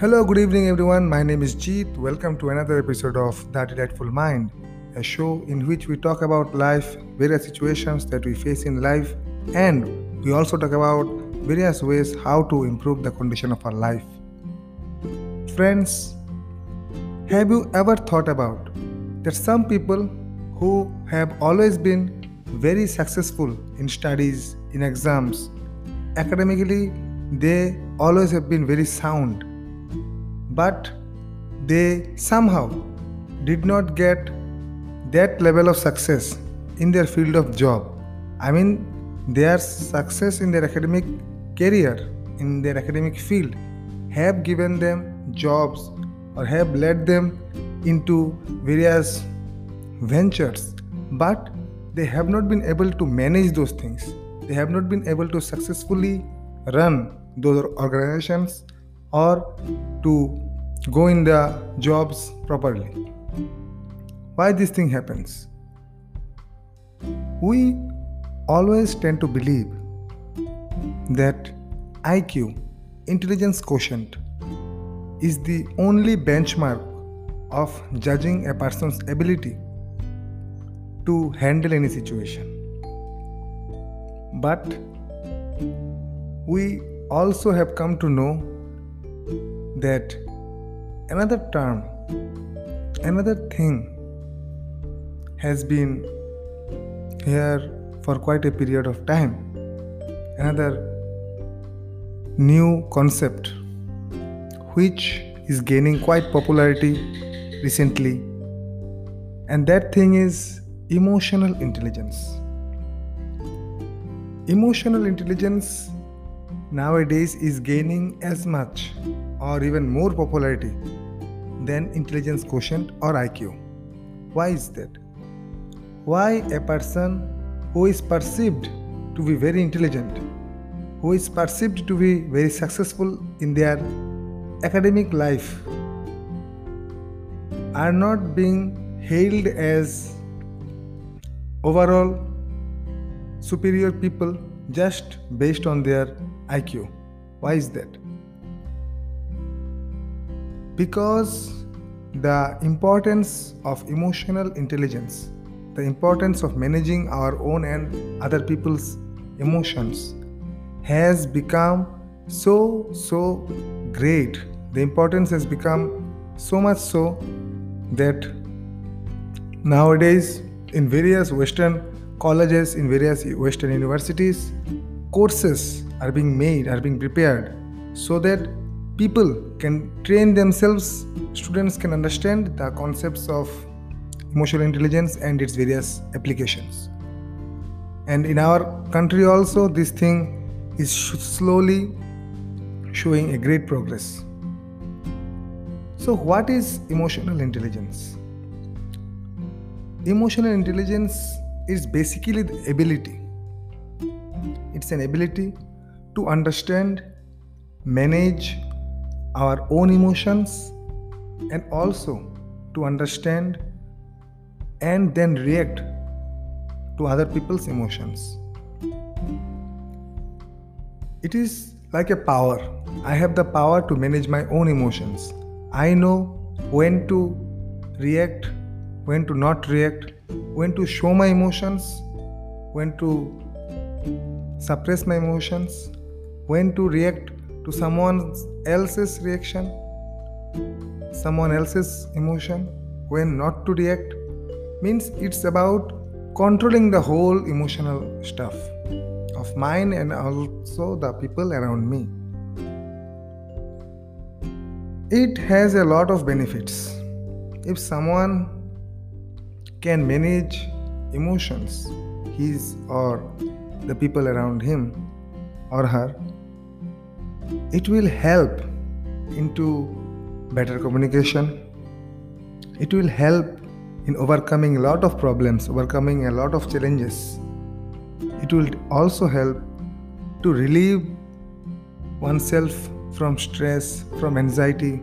Hello, good evening everyone. My name is Jeet. Welcome to another episode of The Delightful Mind, a show in which we talk about life, various situations that we face in life, and we also talk about various ways how to improve the condition of our life. Friends, have you ever thought about that some people who have always been very successful in studies, in exams, academically, they always have been very sound, but they somehow did not get that level of success in their field of job. I mean, their success in their academic career, in their academic field, have given them jobs or have led them into various ventures, but they have not been able to manage those things. They have not been able to successfully run those organizations or to go in the jobs properly. Why this thing happens? We always tend to believe that IQ, intelligence quotient, is the only benchmark of judging a person's ability to handle any situation. But we also have come to know that another term, another thing has been here for quite a period of time. Another new concept which is gaining quite popularity recently, and that thing is emotional intelligence. Emotional intelligence nowadays is gaining as much or even more popularity than intelligence quotient or IQ. Why is that? Why a person who is perceived to be very intelligent, who is perceived to be very successful in their academic life, are not being hailed as overall superior people just based on their IQ? Why is that? Because the importance of emotional intelligence, the importance of managing our own and other people's emotions, has become so great. The importance has become so much so that nowadays in various Western colleges, in various Western universities, courses are being made, are being prepared so that people can train themselves, students can understand the concepts of emotional intelligence and its various applications. And in our country also, this thing is slowly showing a great progress. So what is emotional intelligence? Emotional intelligence is basically the ability. It's an ability to understand, manage our own emotions, and also to understand and then react to other people's emotions. It is like a power. I have the power to manage my own emotions. I know when to react, when to not react, when to show my emotions, when to suppress my emotions, when to react to someone else's reaction, someone else's emotion, when not to react. Means it's about controlling the whole emotional stuff of mine and also the people around me. It has a lot of benefits. If someone can manage emotions, his or the people around him or her, it will help into better communication. It will help in overcoming a lot of problems, overcoming a lot of challenges. It will also help to relieve oneself from stress, from anxiety,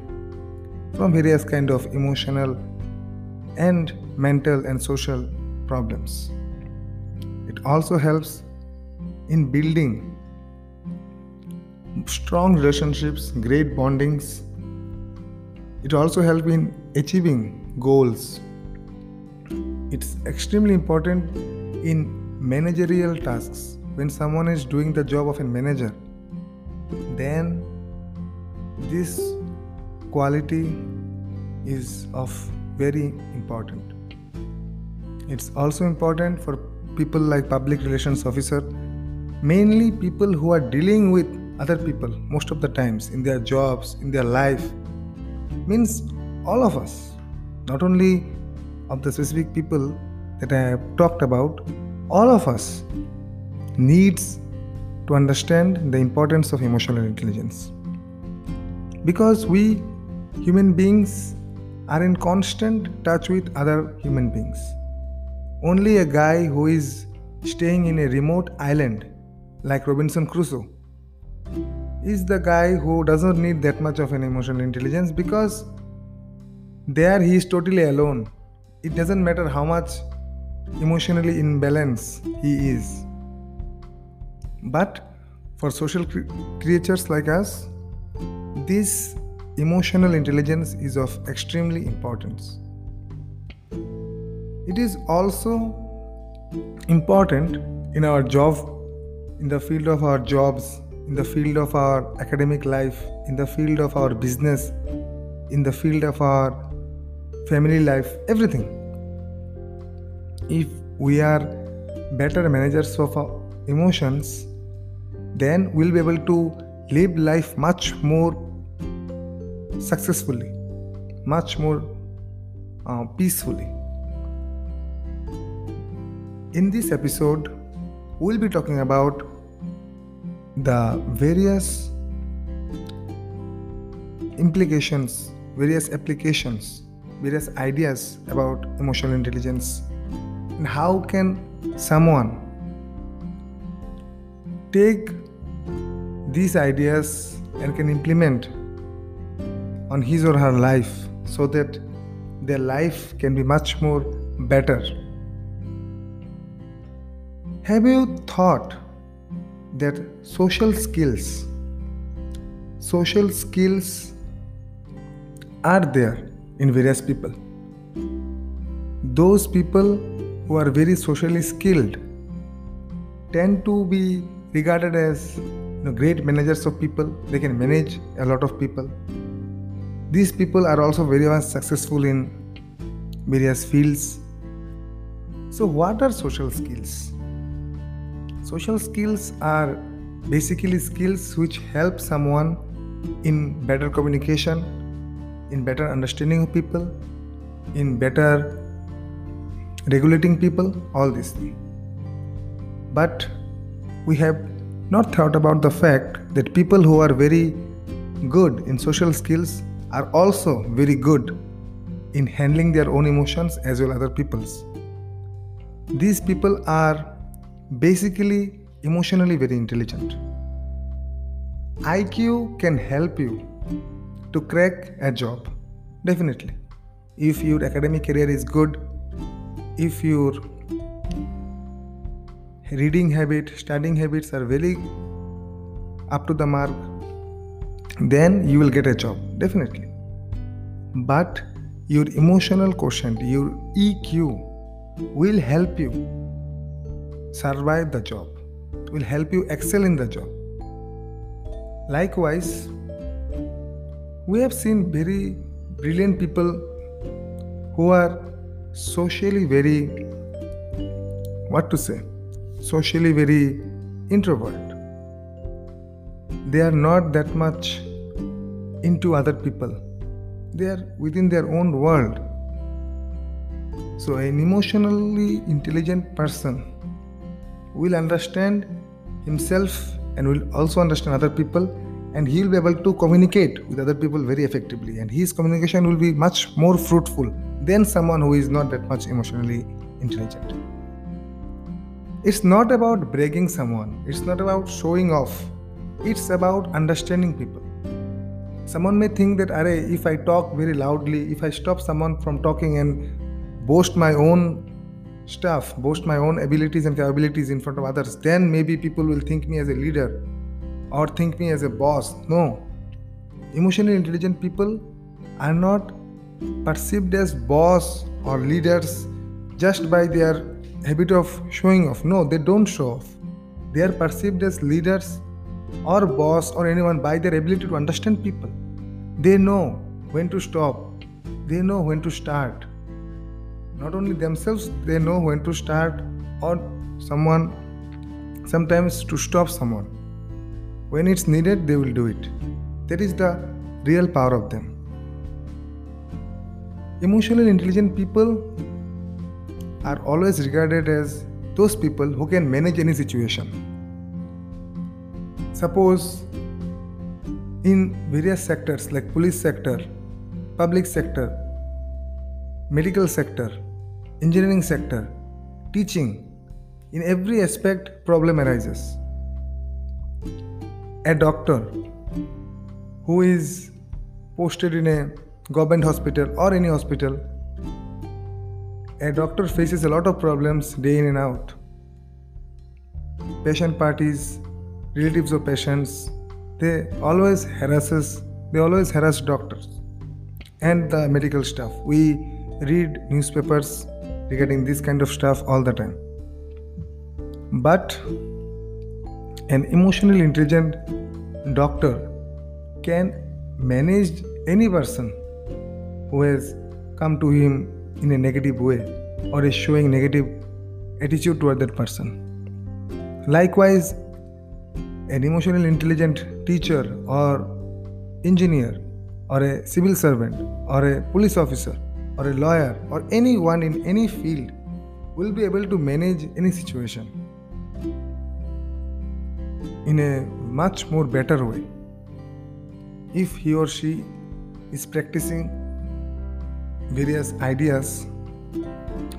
from various kind of emotional and mental and social problems. It also helps in building strong relationships, great bondings, It also helps in achieving goals. It's extremely important in managerial tasks. When someone is doing the job of a manager, then this quality is of very important. It's also important for people like public relations officer, mainly people who are dealing with other people most of the times in their jobs, in their life. Means all of us, not only of the specific people that I have talked about, all of us needs to understand the importance of emotional intelligence, because we human beings are in constant touch with other human beings. Only a guy who is staying in a remote island like Robinson Crusoe is the guy who doesn't need that much of an emotional intelligence, because there he is totally alone. It doesn't matter how much emotionally imbalanced he is. But for social creatures like us, this emotional intelligence is of extremely importance. It is also important in our job, in the field of our jobs, in the field of our academic life, in the field of our business, in the field of our family life, everything. If we are better managers of our emotions, then we'll be able to live life much more successfully, much more peacefully. In this episode, we'll be talking about the various implications, various applications, various ideas about emotional intelligence, and how can someone take these ideas and can implement on his or her life, so that their life can be much more better. Have you thought that social skills are there in various people? Those people who are very socially skilled tend to be regarded as great managers of people. They can manage a lot of people. These people are also very much successful in various fields. So what are social skills? Social skills are basically skills which help someone in better communication, in better understanding of people, in better regulating people, all these things. But we have not thought about the fact that people who are very good in social skills are also very good in handling their own emotions as well as other people's. These people are basically emotionally very intelligent. IQ can help you to crack a job, definitely. If your academic career is good, if your reading habit, studying habits are very up to the mark, then you will get a job, definitely. But your emotional quotient, your EQ, will help you survive the job, will help you excel in the job. Likewise, we have seen very brilliant people who are socially very, socially very introvert. They are not that much into other people. They are within their own world. So an emotionally intelligent person will understand himself and will also understand other people, and he will be able to communicate with other people very effectively, and his communication will be much more fruitful than someone who is not that much emotionally intelligent. It's not about bragging someone, it's not about showing off, it's about understanding people. Someone may think that if I talk very loudly, if I stop someone from talking and boast my own stuff, boast my own abilities and capabilities in front of others, then maybe people will think me as a leader or think me as a boss. No. Emotionally intelligent people are not perceived as boss or leaders just by their habit of showing off. No, they don't show off. They are perceived as leaders or boss or anyone by their ability to understand people. They know when to stop. They know when to start. Not only themselves, they know when to start or someone, sometimes to stop someone. When it's needed, they will do it. That is the real power of them. Emotionally intelligent people are always regarded as those people who can manage any situation. Suppose in various sectors like police sector, public sector, medical sector, engineering sector, teaching, in every aspect problem arises. A doctor who is posted in a government hospital or any hospital, a doctor faces a lot of problems day in and out. Patient parties, relatives of patients, they always harass doctors and the medical staff. We read newspapers regarding this kind of stuff all the time. But an emotionally intelligent doctor can manage any person who has come to him in a negative way or is showing negative attitude toward that person. Likewise, an emotionally intelligent teacher or engineer or a civil servant or a police officer or a lawyer or anyone in any field will be able to manage any situation in a much more better way if he or she is practicing various ideas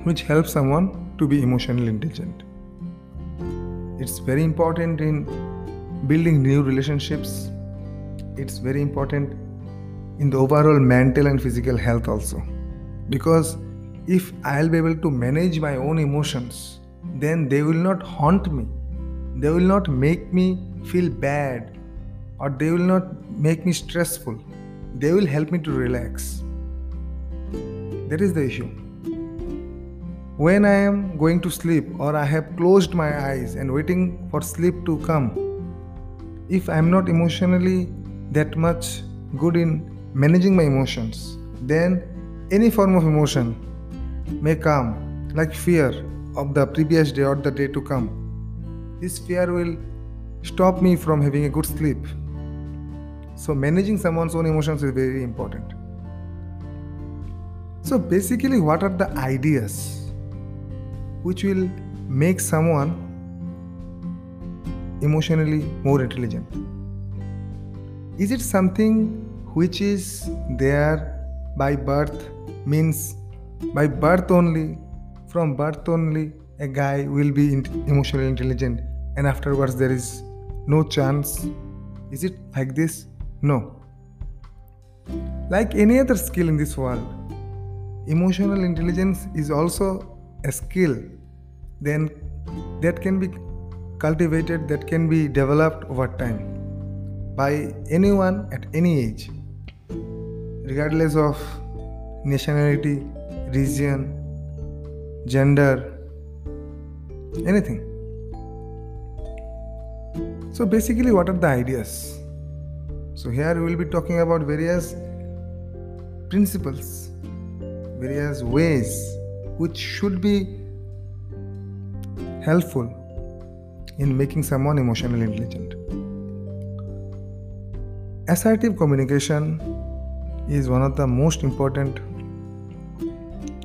which help someone to be emotionally intelligent. It's very important in building new relationships. It's very important in the overall mental and physical health also. Because if I'll be able to manage my own emotions, then they will not haunt me. They will not make me feel bad, or they will not make me stressful. They will help me to relax. That is the issue. When I am going to sleep or I have closed my eyes and waiting for sleep to come, if I am not emotionally that much good in managing my emotions, then any form of emotion may come, like fear of the previous day or the day to come. This fear will stop me from having a good sleep. So managing someone's own emotions is very important. So basically, what are the ideas which will make someone emotionally more intelligent? Is it something which is there by birth? Means by birth only, from birth only, a guy will be emotionally intelligent and afterwards there is no chance. Is it like this? No. Like any other skill in this world, emotional intelligence is also a skill then that can be cultivated, that can be developed over time by anyone at any age, regardless of nationality, region, gender, anything. So basically, what are the ideas? So here we will be talking about various principles, various ways which should be helpful in making someone emotionally intelligent. Assertive communication is one of the most important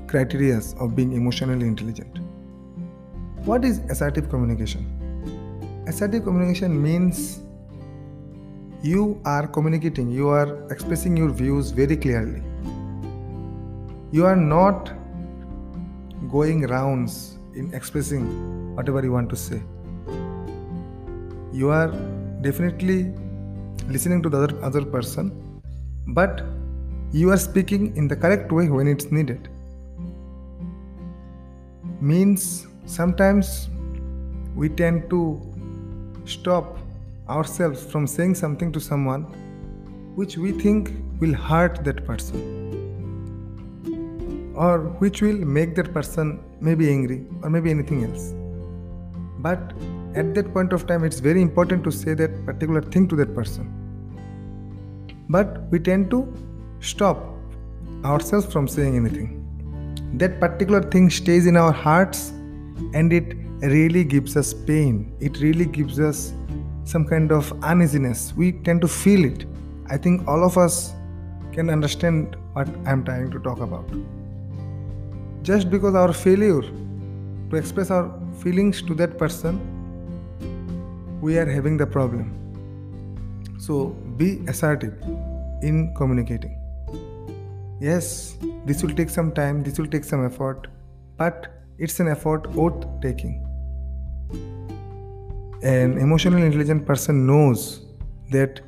criteria of being emotionally intelligent. What is assertive communication? Assertive communication means you are communicating, you are expressing your views very clearly. You are not going rounds in expressing whatever you want to say. You are definitely listening to the other person, but you are speaking in the correct way when it's needed. Means sometimes we tend to stop ourselves from saying something to someone which we think will hurt that person, or which will make that person maybe angry or maybe anything else. But at that point of time, it's very important to say that particular thing to that person. But we tend to stop ourselves from saying anything. That particular thing stays in our hearts, and it really gives us pain. It really gives us some kind of uneasiness. We tend to feel it. I think all of us can understand what I'm trying to talk about. Just because our failure to express our feelings to that person, we are having the problem. So be assertive in communicating. Yes, this will take some time, this will take some effort, but it's an effort worth taking. An emotionally intelligent person knows that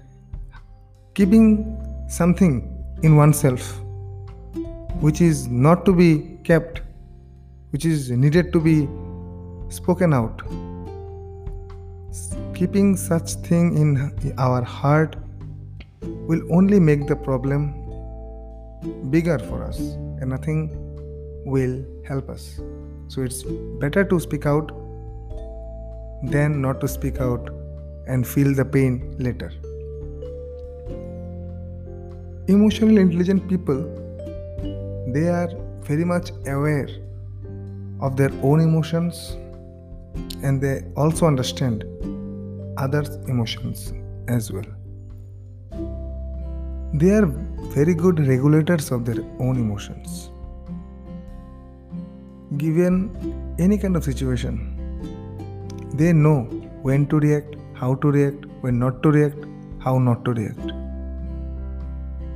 keeping something in oneself, which is not to be kept, which is needed to be spoken out, keeping such thing in our heart will only make the problem bigger for us, and nothing will help us. So it's better to speak out than not to speak out and feel the pain later. Emotionally intelligent people, they are very much aware of their own emotions, and they also understand others' emotions as well. They are very good regulators of their own emotions. Given any kind of situation, they know when to react, how to react, when not to react, how not to react.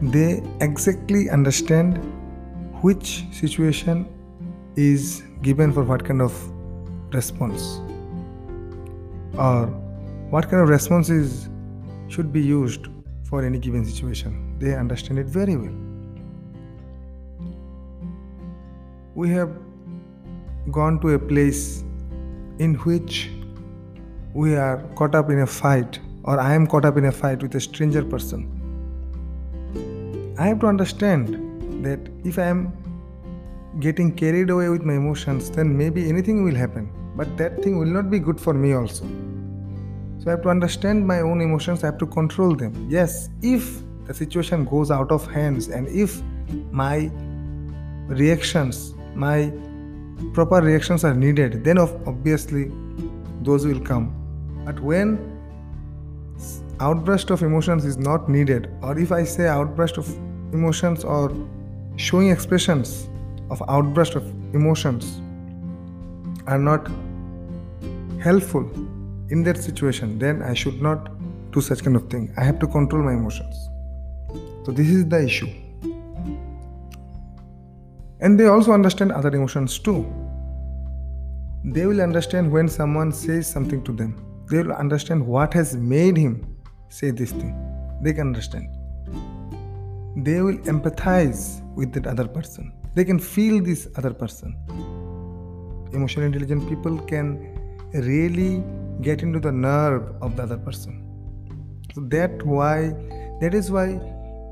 They exactly understand which situation is given for what kind of response, or what kind of response should be used for any given situation. They understand it very well. We have gone to a place in which we are caught up in a fight, or I am caught up in a fight with a stranger person. I have to understand that if I am getting carried away with my emotions, then maybe anything will happen, but that thing will not be good for me also. So I have to understand my own emotions, I have to control them. Yes, if the situation goes out of hands, and if my reactions, my proper reactions are needed, then obviously those will come. But when outburst of emotions is not needed, or if I say outburst of emotions or showing expressions of outburst of emotions are not helpful in that situation, then I should not do such kind of thing. I have to control my emotions. So this is the issue. And they also understand other emotions too. They will understand when someone says something to them. They will understand what has made him say this thing. They can understand. They will empathize with that other person. They can feel this other person. Emotionally intelligent people can really get into the nerve of the other person. So that is why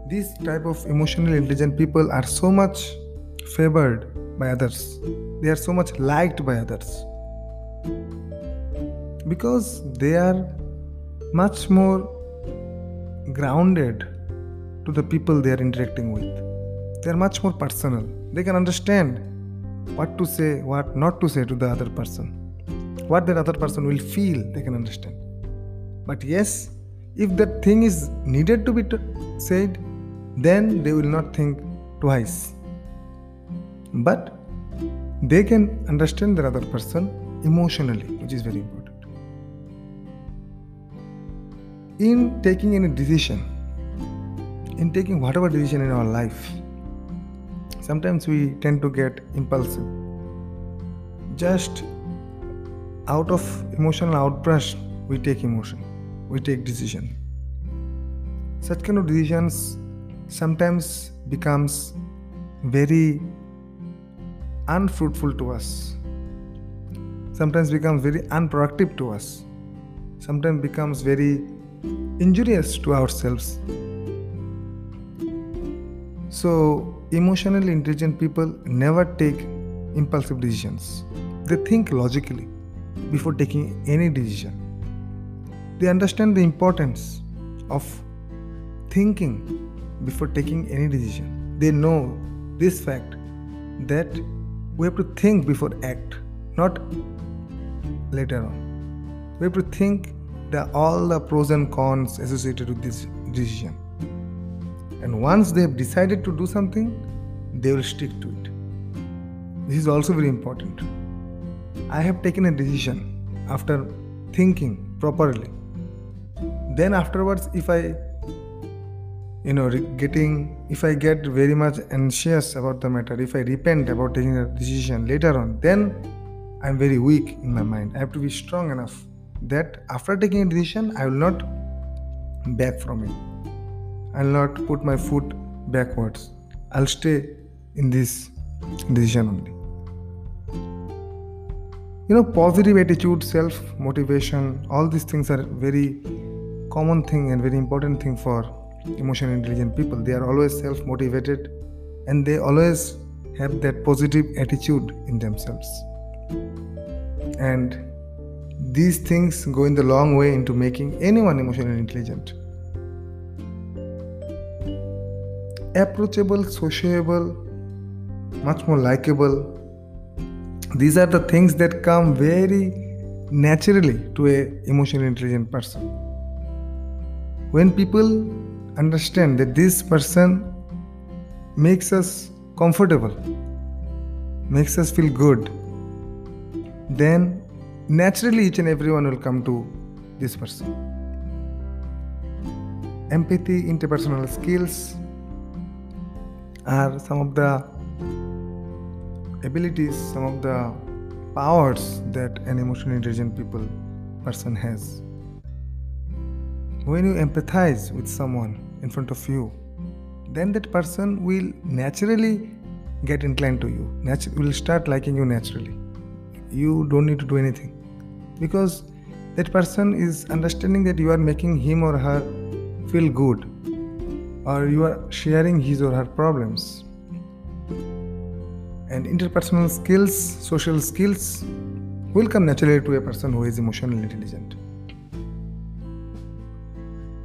these type of emotionally intelligent people are so much favored by others. They are so much liked by others, because they are much more grounded to the people they are interacting with. They are much more personal. They can understand what to say, what not to say to the other person, what that other person will feel. They can understand. But yes, if that thing is needed to be said, then they will not think twice. But they can understand the other person emotionally, which is very important. In taking any decision, in taking whatever decision in our life, sometimes we tend to get impulsive. Just out of emotional outburst, we take emotion, we take decision. Such kind of decisions sometimes becomes very unfruitful to us, sometimes becomes very unproductive to us, sometimes becomes very injurious to ourselves. So, emotionally intelligent people never take impulsive decisions. They think logically before taking any decision. They understand the importance of thinking before taking any decision. They know this fact that we have to think before act, not later on. We have to think all the pros and cons associated with this decision. And once they have decided to do something, they will stick to it. This is also very important. I have taken a decision after thinking properly. Then afterwards, if I get very much anxious about the matter, if I repent about taking a decision later on, then I am very weak in my mind. I have to be strong enough that after taking a decision, I will not back from it. I will not put my foot backwards. I will stay in this decision only. Positive attitude, self-motivation, all these things are very common thing and very important thing for emotionally intelligent people. They are always self-motivated and they always have that positive attitude in themselves. And these things go in the long way into making anyone emotionally intelligent. Approachable, sociable, much more likable. These are the things that come very naturally to an emotionally intelligent person. When people understand that this person makes us comfortable, makes us feel good, then naturally each and everyone will come to this person. Empathy, interpersonal skills are some of the abilities, some of the powers that an emotionally intelligent person has. When you empathize with someone in front of you, then that person will naturally get inclined to you, will start liking you naturally. You don't need to do anything, because that person is understanding that you are making him or her feel good, or you are sharing his or her problems. And interpersonal skills, social skills will come naturally to a person who is emotionally intelligent.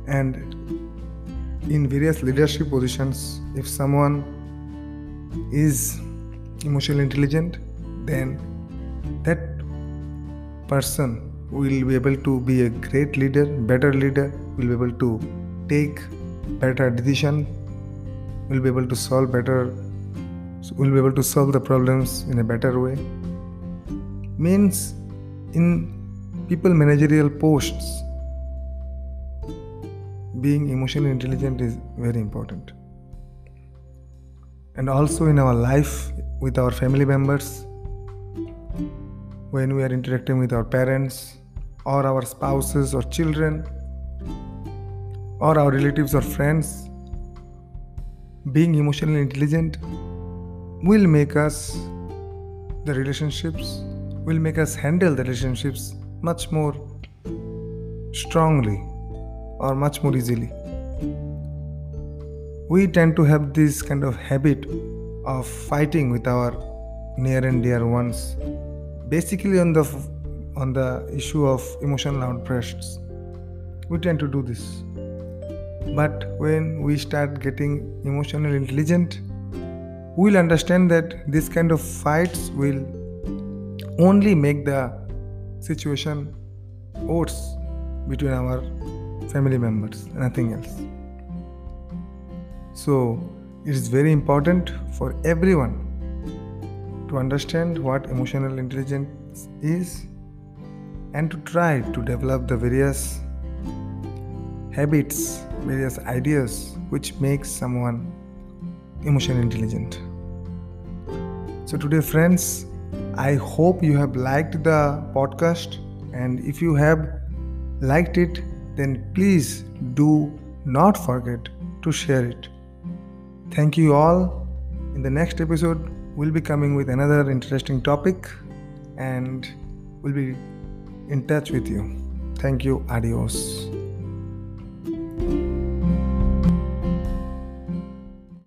And in various leadership positions, if someone is emotionally intelligent, then that person will be able to be a great leader, better leader, will be able to take better decision, will be able to solve the problems in a better way. Means in people managerial posts, being emotionally intelligent is very important. And also in our life with our family members, when we are interacting with our parents or our spouses or children or our relatives or friends, being emotionally intelligent will make us handle the relationships much more strongly or much more easily. We tend to have this kind of habit of fighting with our near and dear ones, basically on the issue of emotional outbursts. We tend to do this. But when we start getting emotionally intelligent, we'll understand that this kind of fights will only make the situation worse between our family members, nothing else. So it is very important for everyone to understand what emotional intelligence is and to try to develop the various habits, various ideas which make someone emotionally intelligent. So today, friends, I hope you have liked the podcast, and if you have liked it, then please do not forget to share it. Thank you all. In the next episode, we'll be coming with another interesting topic, and we'll be in touch with you. Thank you. Adios.